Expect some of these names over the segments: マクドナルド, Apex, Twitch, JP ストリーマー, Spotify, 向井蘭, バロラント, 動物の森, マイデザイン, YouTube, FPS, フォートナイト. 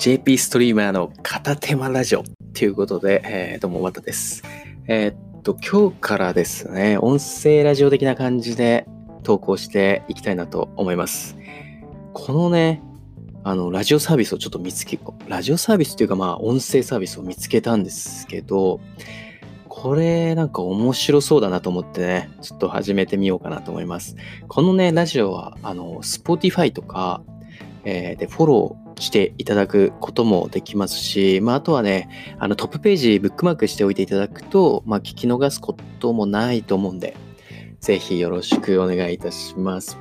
JP ストリーマーの片手間ラジオということで、どうもまたです。今日からですね、音声ラジオ的な感じで投稿していきたいなと思います。このね、ラジオサービスをちょっと音声サービスを見つけたんですけど、これなんか面白そうだなと思ってね、ちょっと始めてみようかなと思います。このね、ラジオはSpotify とか、でフォローしていただくこともできますし、あとはね、トップページブックマークしておいていただくと、聞き逃すこともないと思うんで、ぜひよろしくお願いいたします。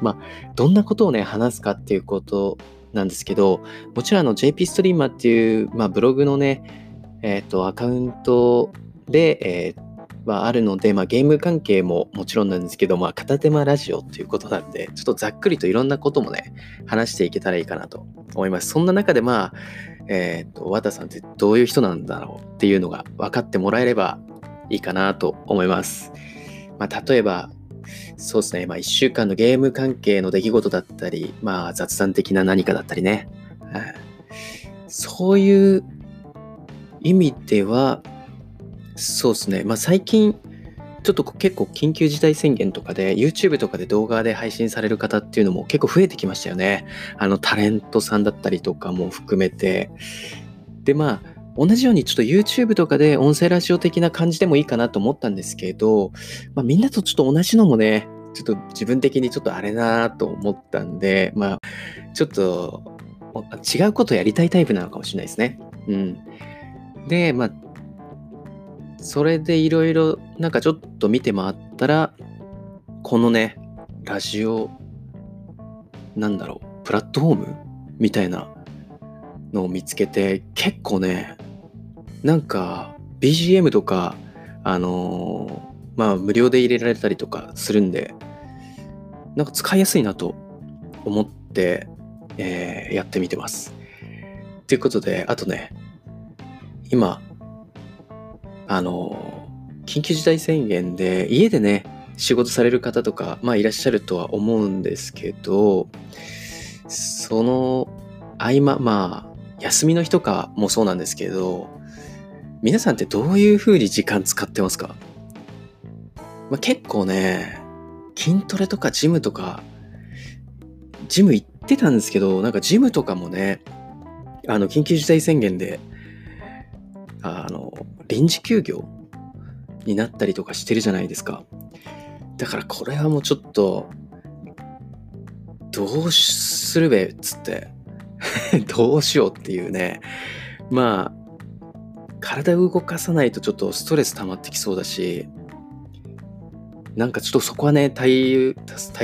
どんなことをね、話すかっていうことなんですけど、もちろんJP ストリーマーっていう、ブログのね、アカウントで、あるので、ゲーム関係ももちろんなんですけど、片手間ラジオということなんで、ちょっとざっくりといろんなこともね、話していけたらいいかなと思います。そんな中で、和田さんってどういう人なんだろうっていうのが分かってもらえればいいかなと思います。例えば、そうですね、1週間のゲーム関係の出来事だったり、雑談的な何かだったりね、そういう意味では、そうですね、最近ちょっと結構緊急事態宣言とかで YouTube とかで動画で配信される方っていうのも結構増えてきましたよね。タレントさんだったりとかも含めてで、同じようにちょっと YouTube とかで音声ラジオ的な感じでもいいかなと思ったんですけど、みんなとちょっと同じのもね、ちょっと自分的にちょっとあれなと思ったんで、ちょっと違うことをやりたいタイプなのかもしれないですね。で、それでいろいろなんかちょっと見て回ったら、このね、ラジオプラットフォームみたいなのを見つけて、結構ね、なんか BGM とか無料で入れられたりとかするんで、なんか使いやすいなと思って、やってみてます。ということで、あとね、今緊急事態宣言で家でね、仕事される方とか、いらっしゃるとは思うんですけど、その合間、休みの日とかもそうなんですけど、皆さんってどういう風に時間使ってますか？結構ね、筋トレとかジム行ってたんですけど、なんかジムとかもね、緊急事態宣言で、臨時休業になったりとかしてるじゃないですか。だからこれはもうちょっとどうするべっつってどうしようっていうね。体を動かさないとちょっとストレス溜まってきそうだし、なんかちょっとそこはね、対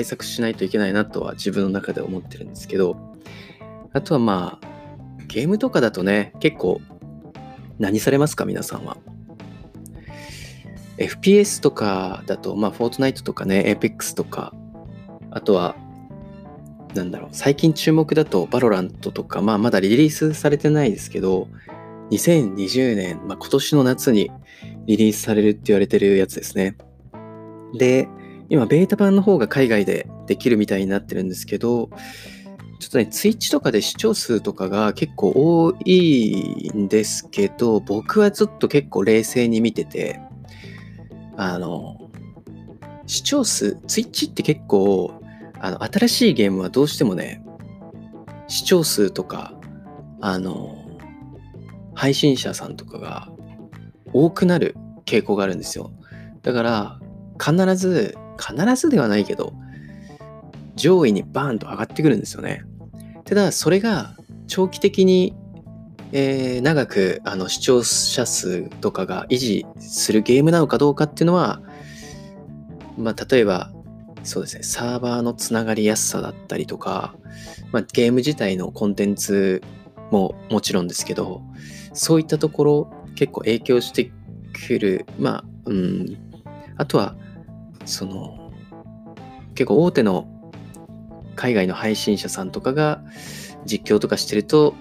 策しないといけないなとは自分の中で思ってるんですけど、あとはゲームとかだとね、結構何されますか？皆さんは FPS とかだと、フォートナイトとかね、Apex とか、あとは最近注目だとバロラントとか、まだリリースされてないですけど、2020年、今年の夏にリリースされるって言われてるやつですね。で、今ベータ版の方が海外でできるみたいになってるんですけど、ちょっとね、Twitch とかで視聴数とかが結構多いんですけど、僕はちょっと結構冷静に見てて、視聴数、Twitch って結構、新しいゲームはどうしてもね、視聴数とか、配信者さんとかが多くなる傾向があるんですよ。だから、必ずではないけど、上位にバーンと上がってくるんですよね。ただそれが長期的に、長く視聴者数とかが維持するゲームなのかどうかっていうのは、例えばそうですね、サーバーのつながりやすさだったりとか、ゲーム自体のコンテンツももちろんですけど、そういったところ結構影響してくる。あとはその結構大手の海外の配信者さんとかが実況とかしてると、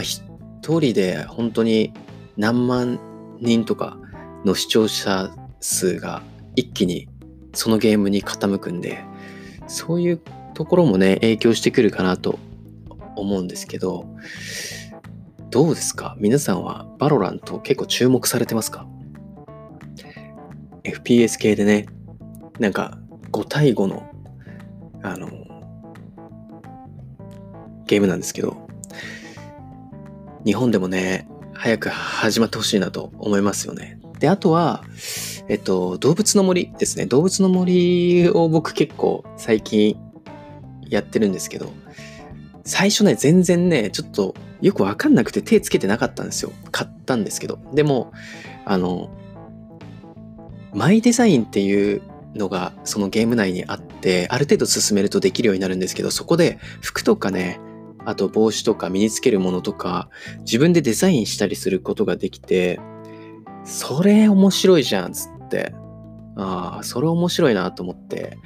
一人で本当に何万人とかの視聴者数が一気にそのゲームに傾くんで、そういうところもね、影響してくるかなと思うんですけど、どうですか？皆さんはバロラント結構注目されてますか？ FPS 系でね、なんか5対5のゲームなんですけど、日本でもね早く始まってほしいなと思いますよね。で、あとは動物の森ですね。動物の森を僕結構最近やってるんですけど、最初ね全然ねちょっとよくわかんなくて手つけてなかったんですよ。買ったんですけど、でもマイデザインっていうのがそのゲーム内にあって、ある程度進めるとできるようになるんですけど、そこで服とかね、あと帽子とか身につけるものとか自分でデザインしたりすることができて、それ面白いじゃんっつって、ああそれ面白いなと思って、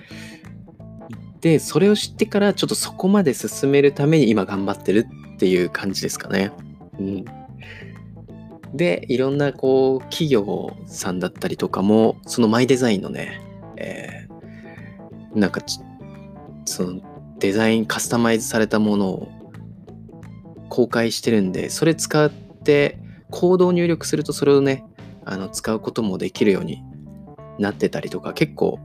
でそれを知ってからちょっとそこまで進めるために今頑張ってるっていう感じですかね。うん、でいろんなこう企業さんだったりとかもそのマイデザインのね、なんかそのデザインカスタマイズされたものを公開してるんで、それ使ってコードを入力するとそれをね使うこともできるようになってたりとか、結構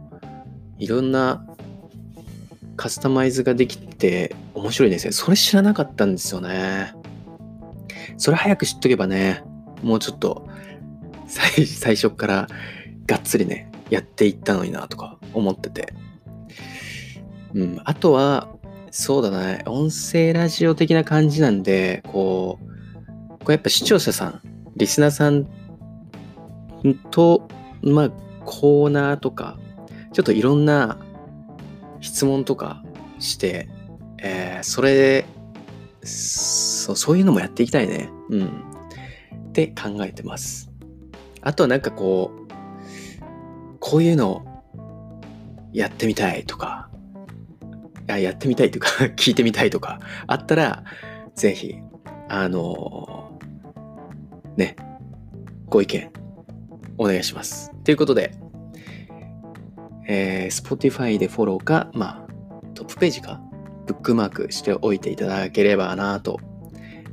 いろんなカスタマイズができて面白いですね。それ知らなかったんですよね。それ早く知っとけばね、もうちょっと最初からがっつりねやっていったのになとか思ってて、うん、あとはそうだね、音声ラジオ的な感じなんで、こうやっぱ視聴者さん、リスナーさんと、まあ、コーナーとかちょっといろんな質問とかして、それでそういうのもやっていきたいね、うん、って考えてます。あとはなんかこういうのやってみたいとか、やってみたいとか聞いてみたいとかあったらぜひねご意見お願いしますということで、Spotify でフォローか、まあトップページかブックマークしておいていただければなと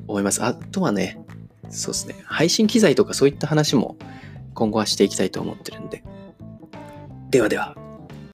思います。あとはね、そうですね、配信機材とかそういった話も今後はしていきたいと思ってるんで、ではでは。